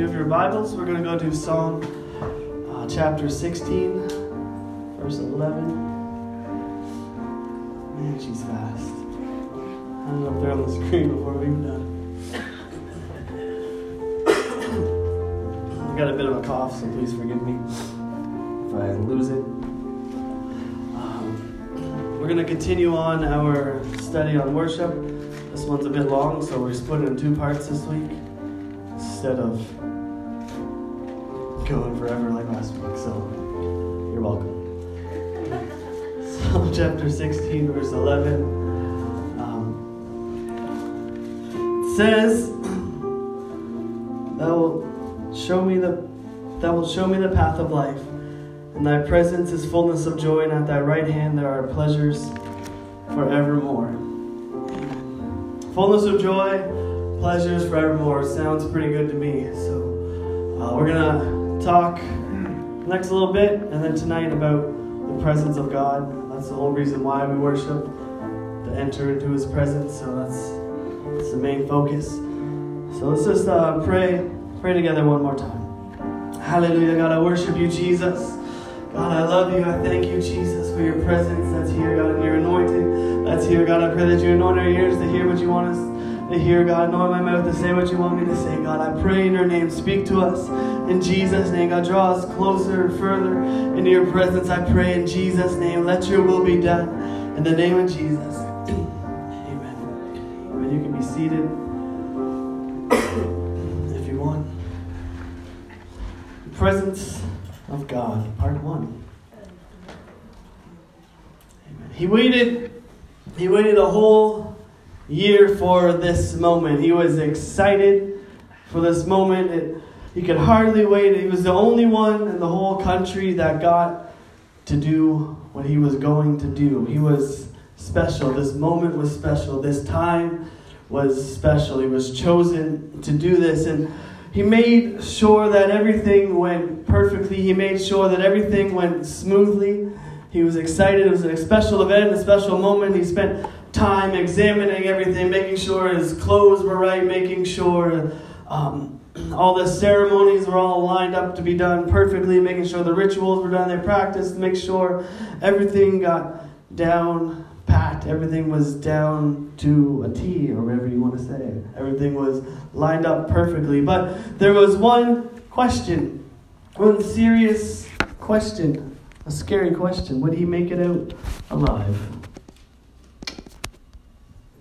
you have your Bibles, we're going to go to Psalm chapter 16, verse 11. Man, she's fast. I don't know if they're on the screen before we've done. I got a bit of a cough, so please forgive me if I lose it. We're going to continue on our study on worship. This one's a bit long, so we're splitting in two parts this week, instead of going forever like last week, so you're welcome. Psalm chapter 16, verse 11, it says, "Thou wilt show me the path of life. In thy presence is fullness of joy, and at thy right hand there are pleasures forevermore." Fullness of joy, pleasures forevermore. Sounds pretty good to me. So we're going to talk next little bit and then tonight about the presence of God. That's the whole reason why we worship, to enter into his presence. So that's the main focus. So let's just pray together one more time. Hallelujah. God, I worship you, Jesus. God, I love you. I thank you, Jesus, for your presence that's here, God, and your anointing that's here. God, I pray that you anoint our ears to hear what you want us to hear, God. Anoint my mouth to say what you want me to say, God. I pray in your name. Speak to us in Jesus' name, God. Draw us closer and further into your presence, I pray in Jesus' name. Let your will be done in the name of Jesus. Amen. Amen. You can be seated if you want. The presence of God, part one. Amen. He waited a whole year for this moment. He was excited for this moment. He could hardly wait. He was the only one in the whole country that got to do what he was going to do. He was special. This moment was special. This time was special. He was chosen to do this, and he made sure that everything went perfectly. He made sure that everything went smoothly. He was excited. It was a special event, a special moment. He spent time examining everything, making sure his clothes were right, making sure all the ceremonies were all lined up to be done perfectly, making sure the rituals were done, they practiced, make sure everything got down pat, everything was down to a T, or whatever you want to say. Everything was lined up perfectly. But there was one question, one serious question, a scary question. Would he make it out alive?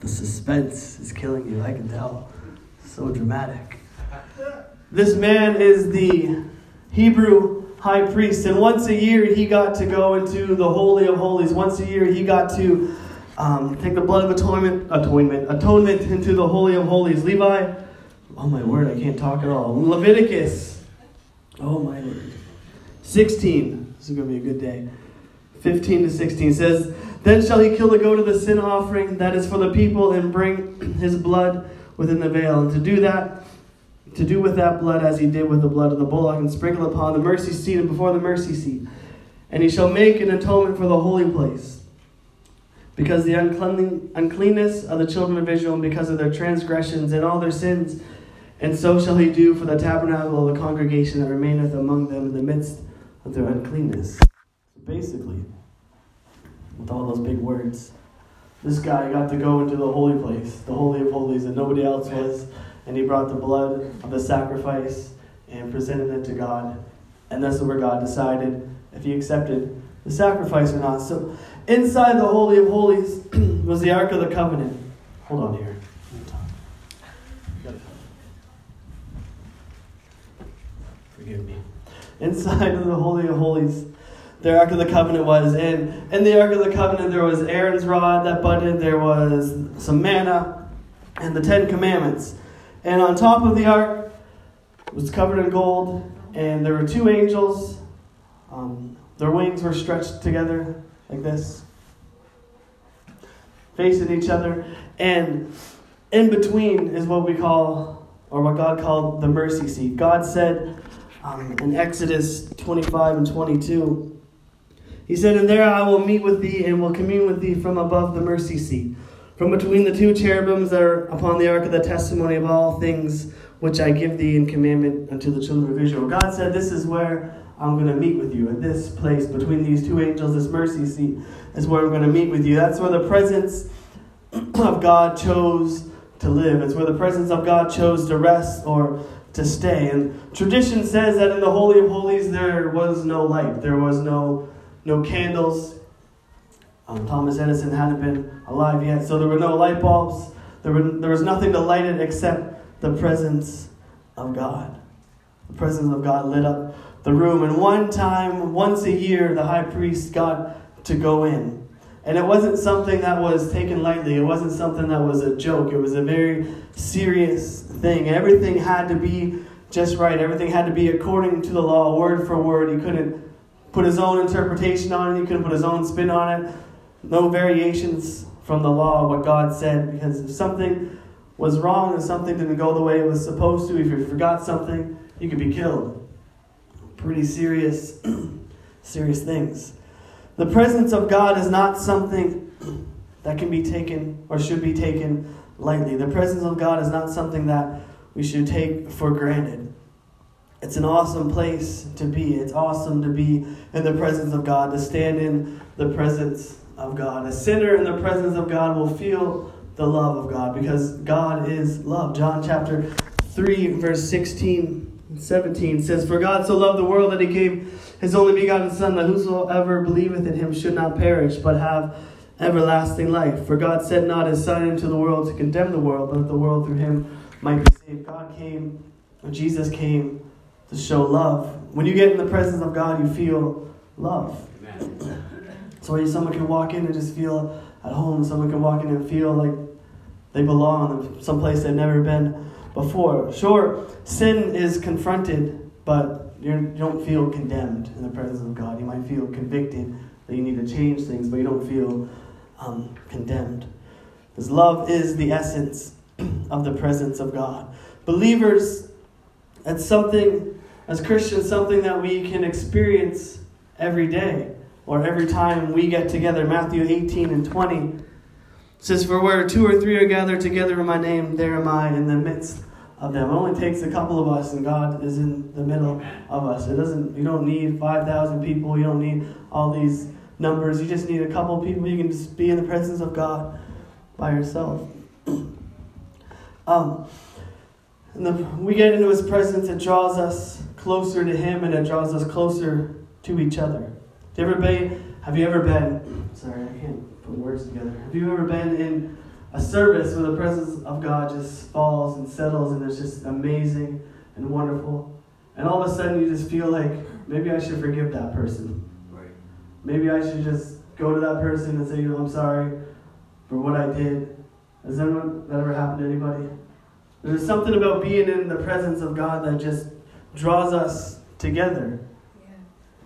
The suspense is killing you, I can tell. So dramatic. This man is the Hebrew high priest, and once a year he got to go into the Holy of Holies. Once a year he got to take the blood of atonement into the Holy of Holies. Levi, oh my word, I can't talk at all. Leviticus, oh my word. 16, this is going to be a good day. 15 to 16 says, "Then shall he kill the goat of the sin offering, that is for the people, and bring his blood within the veil. And to do with that blood as he did with the blood of the bullock, and sprinkle upon the mercy seat and before the mercy seat. And he shall make an atonement for the holy place, because the uncleanness of the children of Israel, and because of their transgressions and all their sins. And so shall he do for the tabernacle of the congregation that remaineth among them in the midst of their uncleanness." Basically, with all those big words, this guy got to go into the holy place, the Holy of Holies, and nobody else was. And he brought the blood of the sacrifice and presented it to God. And that's where God decided if he accepted the sacrifice or not. So inside the Holy of Holies was the Ark of the Covenant. Hold on here. Forgive me. Inside of the Holy of Holies, the Ark of the Covenant was, and in the Ark of the Covenant there was Aaron's rod that budded, there was some manna, and the Ten Commandments. And on top of the Ark was covered in gold, and there were two angels. Their wings were stretched together like this, facing each other. And in between is what we call, or what God called, the mercy seat. God said in Exodus 25 and 22, he said, "And there I will meet with thee, and will commune with thee from above the mercy seat, from between the two cherubims that are upon the ark of the testimony of all things which I give thee in commandment unto the children of Israel. God said, this is where I'm going to meet with you, at this place between these two angels, this mercy seat is where I'm going to meet with you. That's where the presence of God chose to live. It's where the presence of God chose to rest or to stay. And tradition says that in the Holy of Holies there was no light. There was no candles. Thomas Edison hadn't been alive yet, so there were no light bulbs. There was nothing to light it except the presence of God. The presence of God lit up the room. And once a year, the high priest got to go in. And it wasn't something that was taken lightly. It wasn't something that was a joke. It was a very serious thing. Everything had to be just right. Everything had to be according to the law, word for word. He couldn't put his own interpretation on it. He couldn't put his own spin on it. No variations from the law, what God said. Because if something was wrong and something didn't go the way it was supposed to, if you forgot something, you could be killed. Pretty serious, serious things. The presence of God is not something that can be taken or should be taken lightly. The presence of God is not something that we should take for granted. It's an awesome place to be. It's awesome to be in the presence of God, to stand in the presence of God. A sinner in the presence of God will feel the love of God because God is love. John chapter 3, verse 16 17 says, For God so loved the world that he gave his only begotten Son, that whosoever believeth in him should not perish, but have everlasting life. For God sent not his Son into the world to condemn the world, but that the world through him might be saved. Jesus came to show love. When you get in the presence of God, you feel love. Amen. So someone can walk in and just feel at home. Someone can walk in and feel like they belong, someplace they've never been before. Sure, sin is confronted, but you don't feel condemned in the presence of God. You might feel convicted that you need to change things, but you don't feel condemned. Because love is the essence of the presence of God. Believers, it's something, as Christians, something that we can experience every day or every time we get together. Matthew 18 and 20 says, For where two or three are gathered together in my name, there am I in the midst of them. It only takes a couple of us, and God is in the middle of us. You don't need 5,000 people. You don't need all these numbers. You just need a couple of people. You can just be in the presence of God by yourself. We get into his presence. It draws us closer to him, and it draws us closer to each other. Have you ever been... Sorry, I can't words together. Have you ever been in a service where the presence of God just falls and settles, and it's just amazing and wonderful, and all of a sudden you just feel like, maybe I should forgive that person. Right. Maybe I should just go to that person and say, I'm sorry for what I did. Has that ever happened to anybody? There's something about being in the presence of God that just draws us together.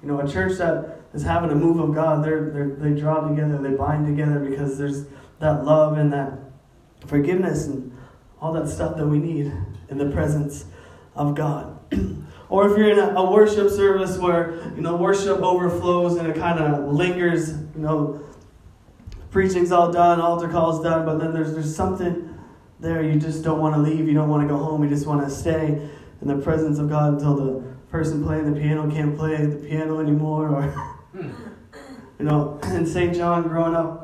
Yeah. A church that is having a move of God, they draw together, they bind together, because there's that love and that forgiveness and all that stuff that we need in the presence of God. Or if you're in a worship service where worship overflows and it kind of lingers, preaching's all done, altar call's done, but then there's something there you just don't want to leave, you don't want to go home, you just want to stay in the presence of God until the person playing the piano can't play the piano anymore, or in St. John growing up,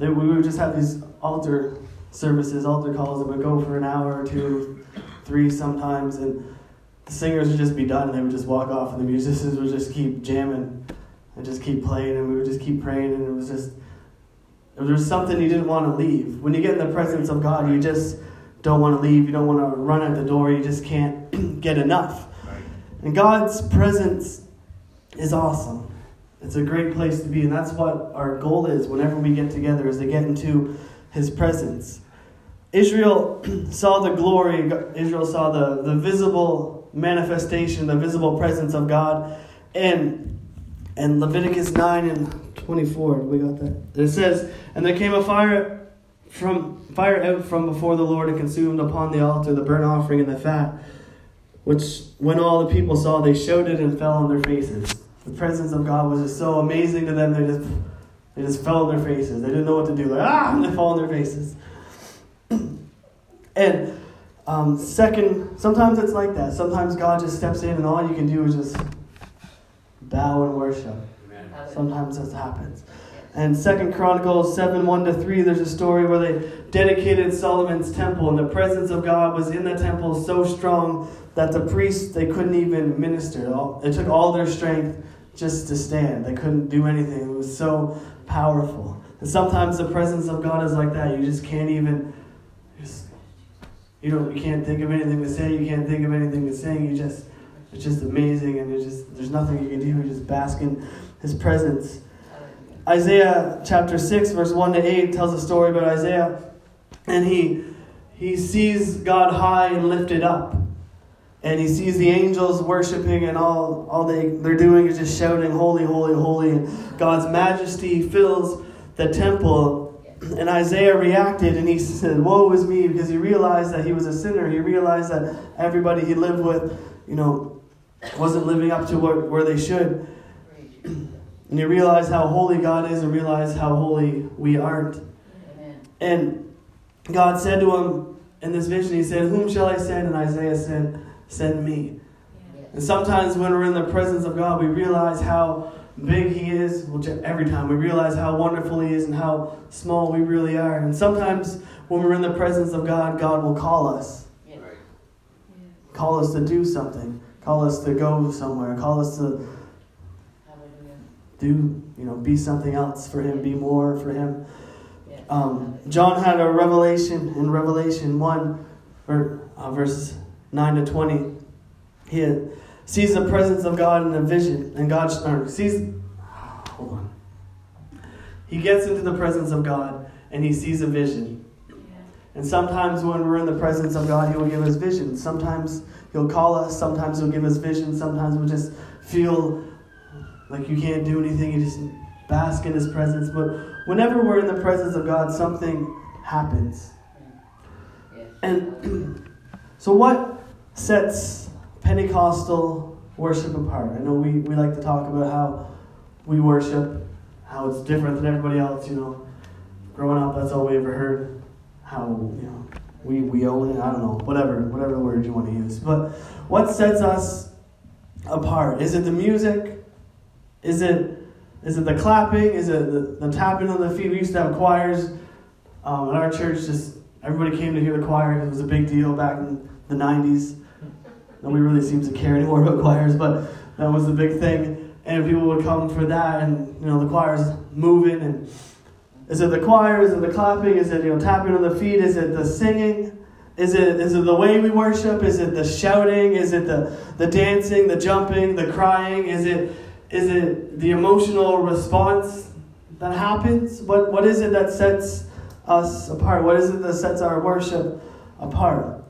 we would just have these altar services, altar calls that would go for an hour or two, three sometimes, and the singers would just be done and they would just walk off, and the musicians would just keep jamming and just keep playing, and we would just keep praying, and there was something you didn't want to leave. When you get in the presence of God, you just don't want to leave, you don't want to run at the door, you just can't get enough. And God's presence is awesome. It's a great place to be, and that's what our goal is whenever we get together, is to get into his presence. Israel saw the glory. Israel saw the visible manifestation, the visible presence of God. And Leviticus 9 and 24, we got that. It says, And there came a fire out from before the Lord, and consumed upon the altar the burnt offering and the fat, which when all the people saw, they shouted and fell on their faces. The presence of God was just so amazing to them, they just fell on their faces. They didn't know what to do. Like, and they fall on their faces. And second, sometimes it's like that. Sometimes God just steps in and all you can do is just bow and worship. Amen. Sometimes that happens. And 2 Chronicles 7:1-3, there's a story where they dedicated Solomon's temple, and the presence of God was in the temple so strong that the priests, they couldn't even minister. It took all their strength just to stand. They couldn't do anything. It was so powerful. And sometimes the presence of God is like that. You just can't even, you can't think of anything to say. You can't think of anything to sing. It's just amazing, and there's nothing you can do. You just bask in His presence. Isaiah chapter 6, verse 1-8 tells a story about Isaiah. And he sees God high and lifted up. And he sees the angels worshiping, and all they're doing is just shouting, holy, holy, holy. And God's majesty fills the temple. And Isaiah reacted, and he said, woe is me, because he realized that he was a sinner. He realized that everybody he lived with, wasn't living up to where they should. And you realize how holy God is and realize how holy we aren't. Amen. And God said to him in this vision, he said, whom shall I send? And Isaiah said, send me. Yeah. And sometimes when we're in the presence of God, we realize how big He is. Well, every time we realize how wonderful He is and how small we really are. And sometimes when we're in the presence of God, God will call us. Yeah. Right. Yeah. Call us to do something. Call us to go somewhere. Call us to be something else for Him, be more for Him. John had a revelation in Revelation 1, verse 9-20. He sees the presence of God in a vision, and He gets into the presence of God, and he sees a vision. Yeah. And sometimes when we're in the presence of God, He will give us visions. Sometimes He'll call us. Sometimes He'll give us visions. Sometimes we'll just feel like you can't do anything, you just bask in His presence. But whenever we're in the presence of God, something happens. Yeah. And so what sets Pentecostal worship apart? I know we like to talk about how we worship, how it's different than everybody else. Growing up, that's all we ever heard. How, we own it, I don't know, whatever word you want to use. But what sets us apart? Is it the music? Is it the clapping? Is it the tapping on the feet? We used to have choirs at our church. Just everybody came to hear the choir. It was a big deal back in the 90s. Nobody really seems to care anymore about choirs, but that was the big thing. And people would come for that, and the choir's moving. And is it the choir? Is it the clapping? Is it tapping on the feet? Is it the singing? Is it the way we worship? Is it the shouting? Is it the dancing? The jumping? The crying? Is it the emotional response that happens? What is it that sets us apart? What is it that sets our worship apart?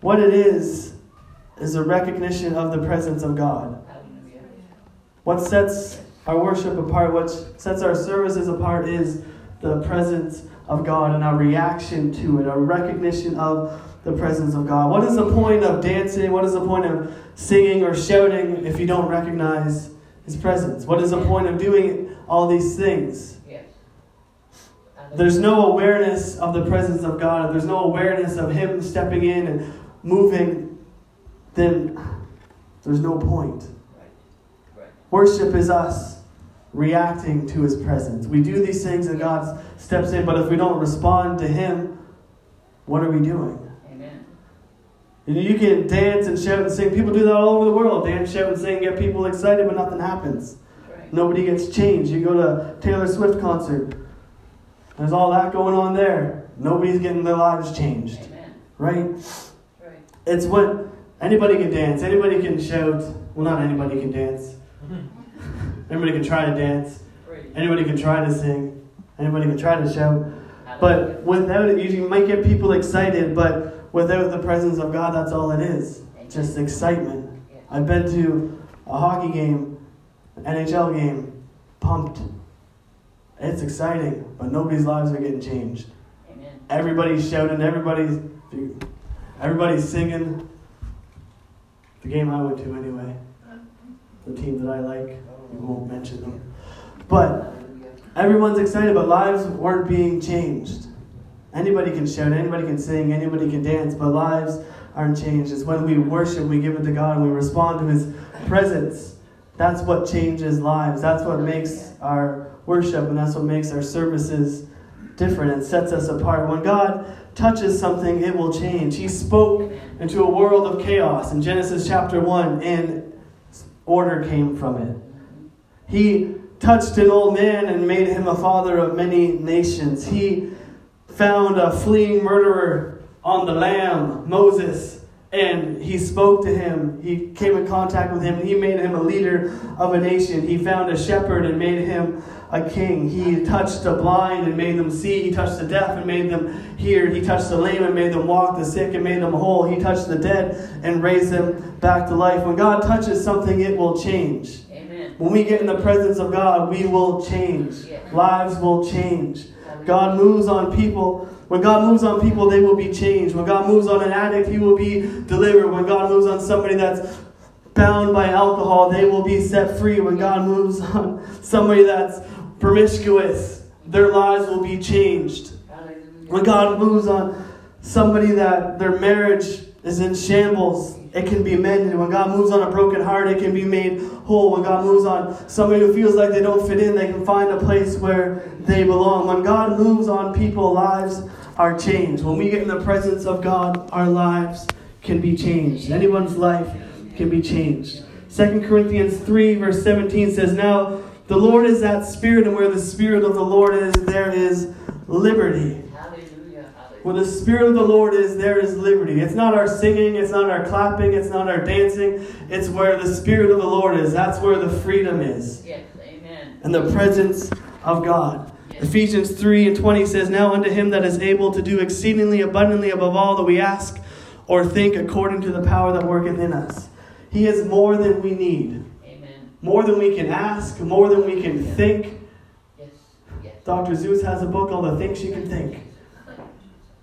What it is a recognition of the presence of God. What sets our worship apart, what sets our services apart is the presence of God and our reaction to it, our recognition of the presence of God. What is the point of dancing? What is the point of singing or shouting if you don't recognize His presence? What is the point of doing all these things? Yes. There's no awareness of the presence of God. If there's no awareness of Him stepping in and moving, then there's no point. Right. Worship is us reacting to His presence. We do these things and God steps in, but if we don't respond to Him, what are we doing? You can dance and shout and sing. People do that all over the world. Dance, shout, and sing, get people excited, but nothing happens. Right. Nobody gets changed. You go to a Taylor Swift concert. There's all that going on there. Nobody's getting their lives changed. Amen. Right? It's what anybody can dance. Anybody can shout. Well, not anybody can dance. Anybody can try to dance. Right. Anybody can try to sing. Anybody can try to shout. But without it, you might get people excited, but without the presence of God, that's all it is. Just excitement. Yeah. I've been to a hockey game, an NHL game, pumped. It's exciting, but nobody's lives are getting changed. Amen. Everybody's shouting, everybody's singing. The game I went to anyway. The team that I like. We won't mention them. But everyone's excited, but lives weren't being changed. Anybody can shout, anybody can sing, anybody can dance, but lives aren't changed. It's when we worship, we give it to God, and we respond to His presence. That's what changes lives. That's what makes our worship, and that's what makes our services different and sets us apart. When God touches something, it will change. He spoke into a world of chaos in Genesis chapter 1, and order came from it. He touched an old man and made him a father of many nations. He found a fleeing murderer on the lamb, Moses, and he spoke to him. He came in contact with him, and he made him a leader of a nation. He found a shepherd and made him a king. He touched the blind and made them see. He touched the deaf and made them hear. He touched the lame and made them walk, the sick and made them whole. He touched the dead and raised them back to life. When God touches something, it will change. Amen. When we get in the presence of God, we will change. Yeah. Lives will change. God moves on people. When God moves on people, they will be changed. When God moves on an addict, he will be delivered. When God moves on somebody that's bound by alcohol, they will be set free. When God moves on somebody that's promiscuous, their lives will be changed. When God moves on somebody that their marriage is in shambles, it can be mended. When God moves on a broken heart, it can be made whole. When God moves on somebody who feels like they don't fit in, they can find a place where they belong. When God moves on people, lives are changed. When we get in the presence of God, our lives can be changed. Anyone's life can be changed. 2 Corinthians 3 verse 17 says, "Now the Lord is that Spirit, and where the Spirit of the Lord is, there is liberty." Where the Spirit of the Lord is, there is liberty. It's not our singing, it's not our clapping, it's not our dancing. It's where the Spirit of the Lord is. That's where the freedom is. Yes, amen. And the presence of God. Yes. Ephesians 3:20 says, "Now unto him that is able to do exceedingly abundantly above all that we ask or think, according to the power that worketh in us." He is more than we need. Amen. More than we can ask, more than we can think. Yes. Yes. Dr. Zeus has a book, All the Things You Can Think.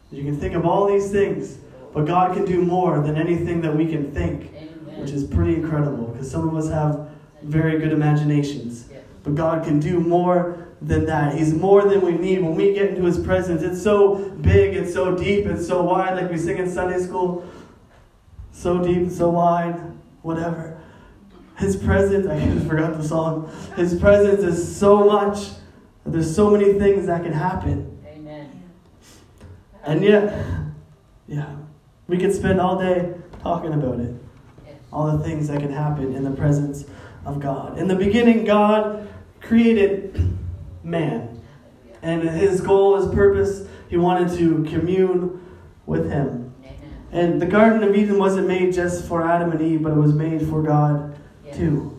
You can think of all these things, but God can do more than anything that we can think, which is pretty incredible, because some of us have very good imaginations. But God can do more than that. He's more than we need. When we get into His presence, it's so big, it's so deep, it's so wide, like we sing in Sunday school. So deep, so wide, whatever. His presence, I just forgot the song. His presence is so much, there's so many things that can happen. And yet, we could spend all day talking about it. All the things that can happen in the presence of God. In the beginning, God created man. And His goal, His purpose, He wanted to commune with Him. And the Garden of Eden wasn't made just for Adam and Eve, but it was made for God too,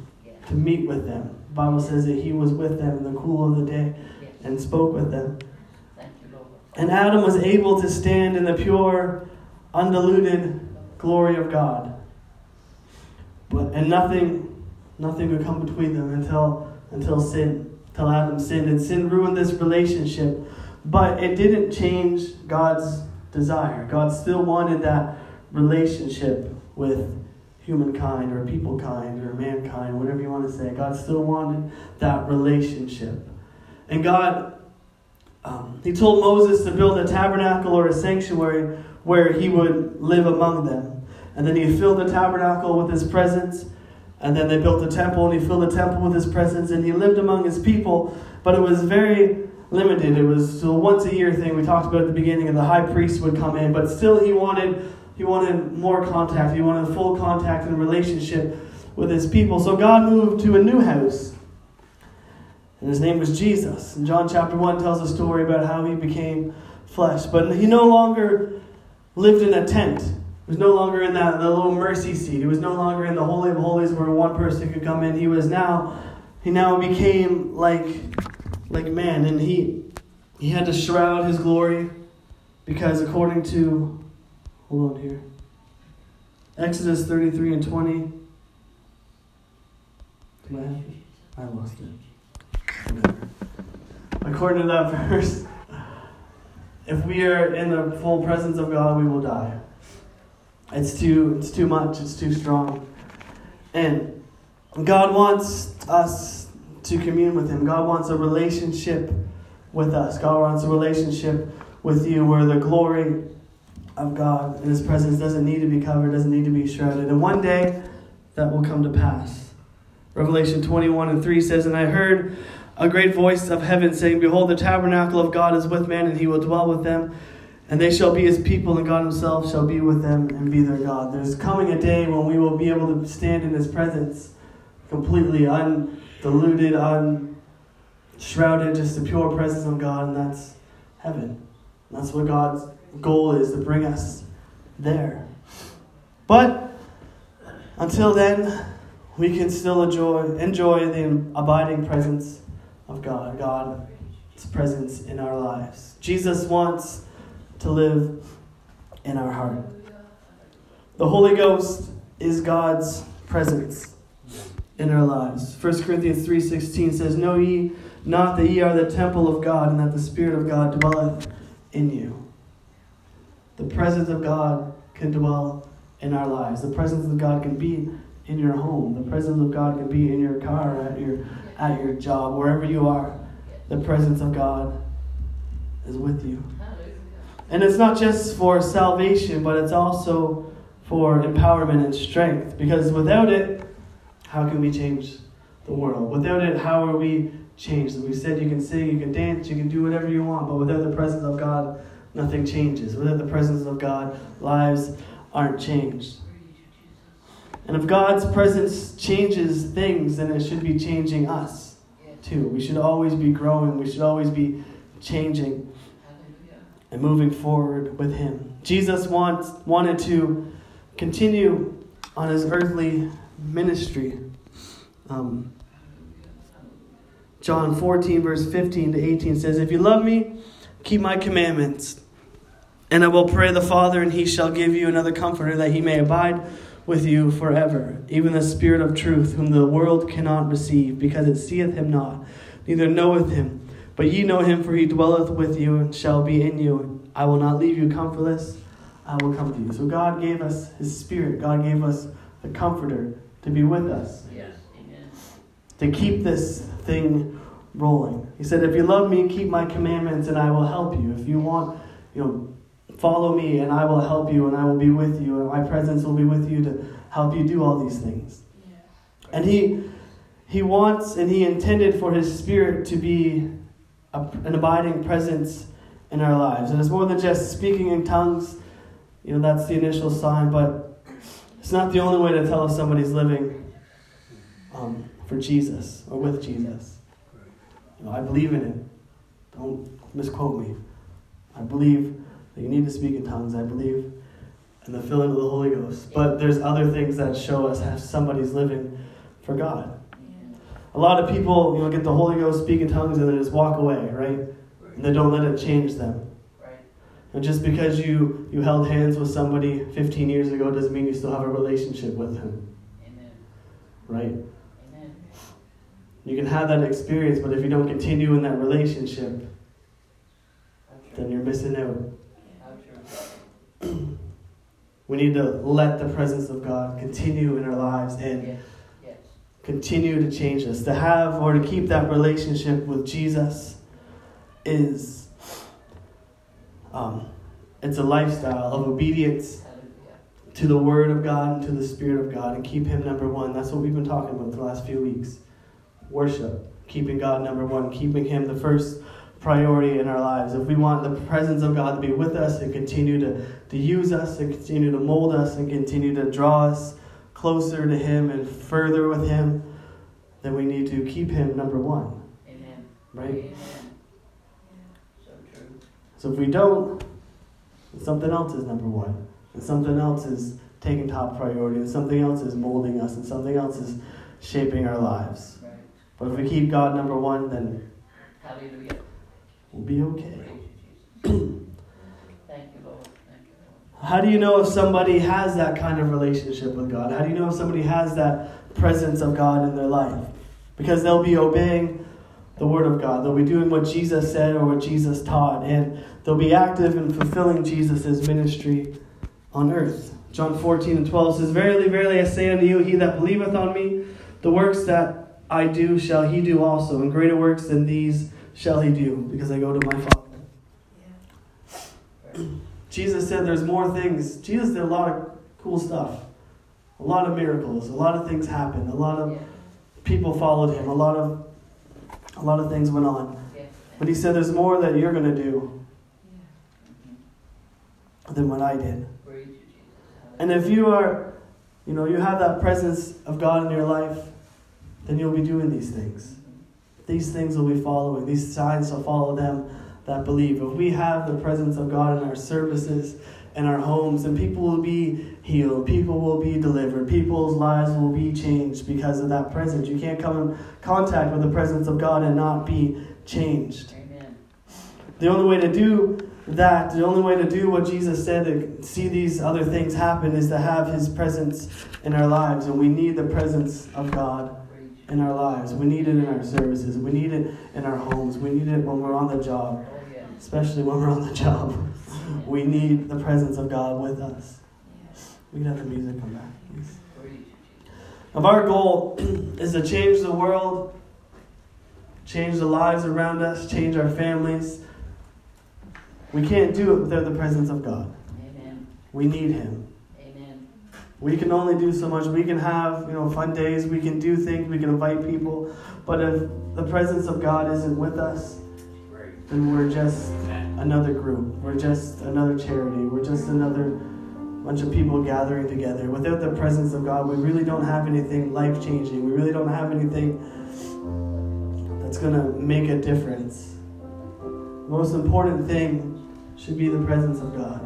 to meet with them. The Bible says that He was with them in the cool of the day and spoke with them. And Adam was able to stand in the pure, undiluted glory of God. And nothing would come between them until Adam sinned. And sin ruined this relationship. But it didn't change God's desire. God still wanted that relationship with humankind or peoplekind or mankind, whatever you want to say. God still wanted that relationship. And God... He told Moses to build a tabernacle or a sanctuary where He would live among them. And then He filled the tabernacle with His presence. And then they built the temple, and He filled the temple with His presence. And He lived among His people, but it was very limited. It was a once-a-year thing we talked about at the beginning, and the high priest would come in. But still he wanted more contact. He wanted full contact and relationship with His people. So God moved to a new house. And His name was Jesus. And John chapter 1 tells a story about how He became flesh. But He no longer lived in a tent. He was no longer in the little mercy seat. He was no longer in the Holy of Holies where one person could come in. He now became like man. And he had to shroud His glory because according to, Exodus 33:20. I lost it. According to that verse, if we are in the full presence of God, we will die. It's too much, it's too strong. And God wants us to commune with Him. God wants a relationship with us. God wants a relationship with you, where the glory of God and His presence doesn't need to be covered, doesn't need to be shrouded. And one day that will come to pass. Revelation 21:3 says, "And I heard a great voice of heaven saying, Behold, the tabernacle of God is with man, and He will dwell with them. And they shall be His people, and God Himself shall be with them and be their God." There's coming a day when we will be able to stand in His presence completely undiluted, unshrouded, just the pure presence of God, and that's heaven. And that's what God's goal is, to bring us there. But until then, we can still enjoy the abiding presence of God, God's presence in our lives. Jesus wants to live in our heart. The Holy Ghost is God's presence in our lives. 1 Corinthians 3:16 says, "Know ye not that ye are the temple of God, and that the Spirit of God dwelleth in you?" The presence of God can dwell in our lives. The presence of God can be in your home. The presence of God can be in your car, at your job, wherever you are. The presence of God is with you. And it's not just for salvation, but it's also for empowerment and strength. Because without it, how can we change the world? Without it, how are we changed? We said you can sing, you can dance, you can do whatever you want, but without the presence of God, nothing changes. Without the presence of God, lives aren't changed. And if God's presence changes things, then it should be changing us too. We should always be growing. We should always be changing and moving forward with Him. Jesus wanted to continue on His earthly ministry. John 14:15-18 says, "If you love me, keep my commandments, and I will pray the Father, and He shall give you another comforter, that He may abide with you forever, even the Spirit of truth, whom the world cannot receive, because it seeth Him not, neither knoweth Him. But ye know Him, for He dwelleth with you and shall be in you. And I will not leave you comfortless. I will come to you." So God gave us His Spirit. God gave us the Comforter to be with us. Yes. Amen. To keep this thing rolling. He said, "If you love me, keep my commandments, and I will help you." If you want, follow me, and I will help you, and I will be with you, and my presence will be with you to help you do all these things. Yeah. And He wants, and He intended for His Spirit to be an abiding presence in our lives. And it's more than just speaking in tongues. That's the initial sign, but it's not the only way to tell if somebody's living for Jesus or with Jesus. I believe in it. Don't misquote me. I believe that you need to speak in tongues. I believe in the filling of the Holy Ghost. But there's other things that show us if somebody's living for God. A lot of people, get the Holy Ghost, speak in tongues, and they just walk away, right? And they don't let it change them. Right. And just because you held hands with somebody 15 years ago doesn't mean you still have a relationship with them. Amen. Right? Amen. You can have that experience, but if you don't continue in that relationship, then you're missing out. Yeah. We need to let the presence of God continue in our lives and continue to change us. To have or to keep that relationship with Jesus is it's a lifestyle of obedience to the Word of God and to the Spirit of God, and keep Him number one. That's what we've been talking about the last few weeks. Worship, keeping God number one, keeping Him the first priority in our lives. If we want the presence of God to be with us and continue to use us and continue to mold us and continue to draw us closer to Him and further with Him, then we need to keep Him number one. Amen. Right? Amen. So true. So if we don't, something else is number one, and something else is taking top priority, and something else is molding us, and something else is shaping our lives. Right. But if we keep God number one, then we'll be okay. How do you know if somebody has that kind of relationship with God? How do you know if somebody has that presence of God in their life? Because they'll be obeying the Word of God. They'll be doing what Jesus said or what Jesus taught. And they'll be active in fulfilling Jesus' ministry on earth. John 14:12 says, "Verily, verily, I say unto you, he that believeth on me, the works that I do shall he do also. And greater works than these shall he do, because I go to my Father." Yeah. Jesus said there's more things. Jesus did a lot of cool stuff. A lot of miracles. A lot of things happened. A lot of people followed him. A lot of things went on. But he said there's more that you're going to do than what I did. And if you are, you know, you have that presence of God in your life, then you'll be doing these things. These things will be following. These signs will follow them that believe. If we have the presence of God in our services and our homes, then people will be healed. People will be delivered. People's lives will be changed because of that presence. You can't come in contact with the presence of God and not be changed. Amen. The only way to do that, the only way to do what Jesus said and see these other things happen is to have his presence in our lives. And we need the presence of God in our lives. We need it in our services. We need it in our homes. We need it when we're on the job. Especially when we're on the job. We need the presence of God with us. We can have the music come back, please. If our goal is to change the world, change the lives around us, change our families, we can't do it without the presence of God. Amen. We need him. Amen. We can only do so much. We can have, you know, fun days. We can do things. We can invite people. But if the presence of God isn't with us, then we're just another group. We're just another charity. We're just another bunch of people gathering together. Without the presence of God, we really don't have anything life-changing. We really don't have anything that's going to make a difference. The most important thing should be the presence of God.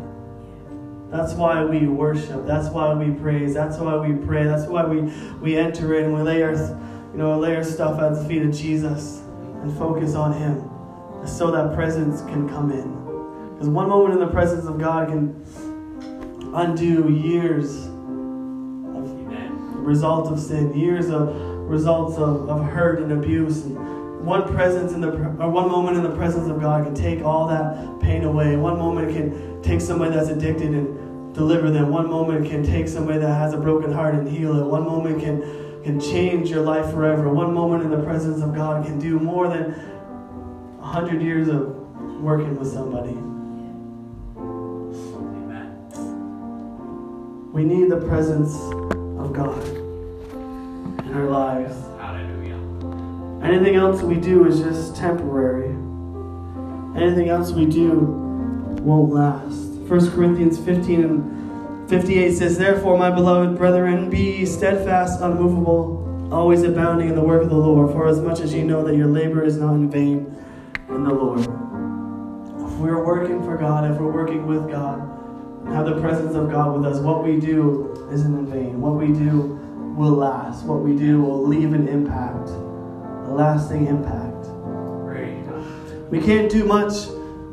That's why we worship. That's why we praise. That's why we pray. That's why we enter in. We lay our stuff at the feet of Jesus and focus on him, so that presence can come in. Because one moment in the presence of God can undo years of results of sin, years of results of hurt and abuse. One moment in the presence of God can take all that pain away. One moment can take somebody that's addicted and deliver them. One moment can take somebody that has a broken heart and heal it. One moment can change your life forever. One moment in the presence of God can do more than 100 years of working with somebody. Amen. We need the presence of God in our lives. Anything else we do is just temporary. Anything else we do won't last. 1 Corinthians 15:58 says, "Therefore, my beloved brethren, be steadfast, unmovable, always abounding in the work of the Lord, for as much as you know that your labor is not in vain in the Lord." If we're working for God, if we're working with God, and have the presence of God with us, what we do isn't in vain. What we do will last. What we do will leave an impact. Lasting impact. We can't do much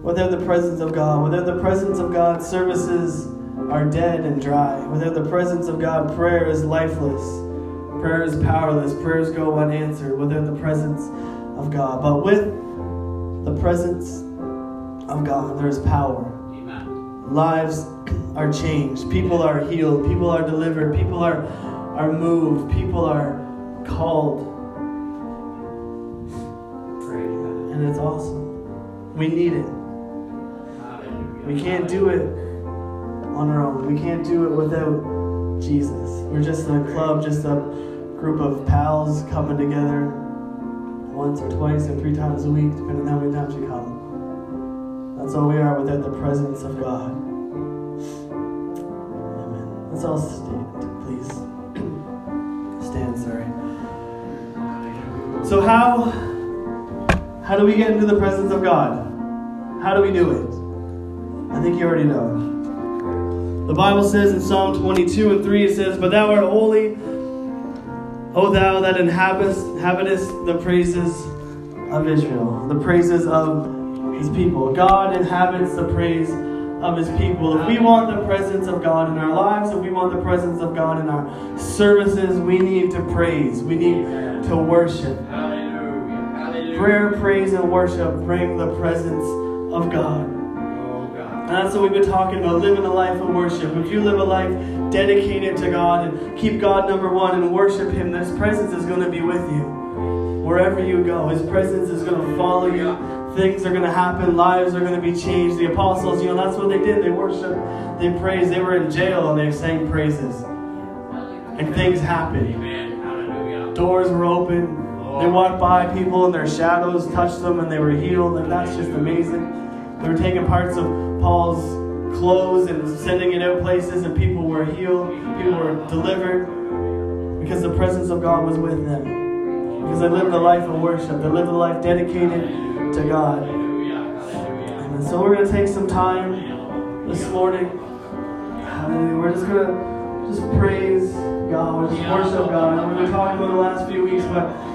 without the presence of God. Without the presence of God, services are dead and dry. Without the presence of God, prayer is lifeless. Prayer is powerless. Prayers go unanswered without the presence of God. But with the presence of God, there is power. Amen. Lives are changed. People are healed. People are delivered. People are moved. People are called. And it's awesome. We need it. We can't do it on our own. We can't do it without Jesus. We're just a club, just a group of pals coming together once or twice or 3 times a week, depending on how many times you come. That's all we are without the presence of God. Amen. Let's all stand, please. Stand, sorry. So how do we get into the presence of God? How do we do it? I think you already know. The Bible says in Psalm 22:3, it says, "But thou art holy, O thou that inhabitest the praises of Israel," the praises of his people. God inhabits the praise of his people. If we want the presence of God in our lives, if we want the presence of God in our services, we need to praise. We need to worship. Prayer, praise, and worship bring the presence of God. And that's what we've been talking about, living a life of worship. If you live a life dedicated to God and keep God number one and worship him, this presence is going to be with you. Wherever you go, his presence is going to follow you Things are going to happen. Lives are going to be changed. The apostles, you know, that's what they did. They worshiped. They praised. They were in jail and they sang praises. And things happened. Amen. Hallelujah. Doors were open. They walked by people and their shadows touched them and they were healed. And that's just amazing. They were taking parts of Paul's clothes and sending it out places, and people were healed. People were delivered because the presence of God was with them. Because they lived a life of worship. They lived a life dedicated to God. Amen. So we're going to take some time this morning. We're just going to praise God. We're just worship God. And we've been talking about the last few weeks, but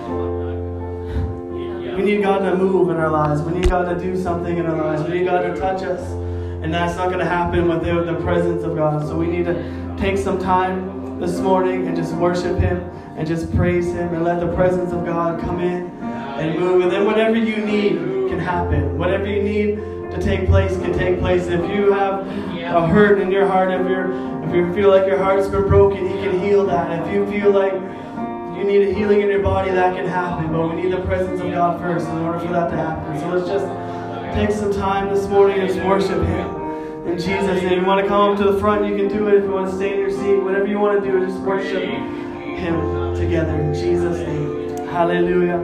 we need God to move in our lives. We need God to do something in our lives. We need God to touch us. And that's not going to happen without the presence of God. So we need to take some time this morning and just worship Him. And just praise Him and let the presence of God come in and move. And then whatever you need can happen. Whatever you need to take place can take place. If you have a hurt in your heart, if you feel like your heart's been broken, He can heal that. If you feel like you need a healing in your body, that can happen. But we need the presence of God first in order for that to happen. So let's just take some time this morning and just worship Him. In Jesus' name, if you want to come up to the front, you can do it. If you want to stay in your seat, whatever you want to do, just worship Him together in Jesus' name. Hallelujah.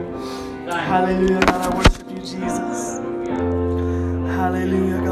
Hallelujah. God, I worship You, Jesus. Hallelujah, God.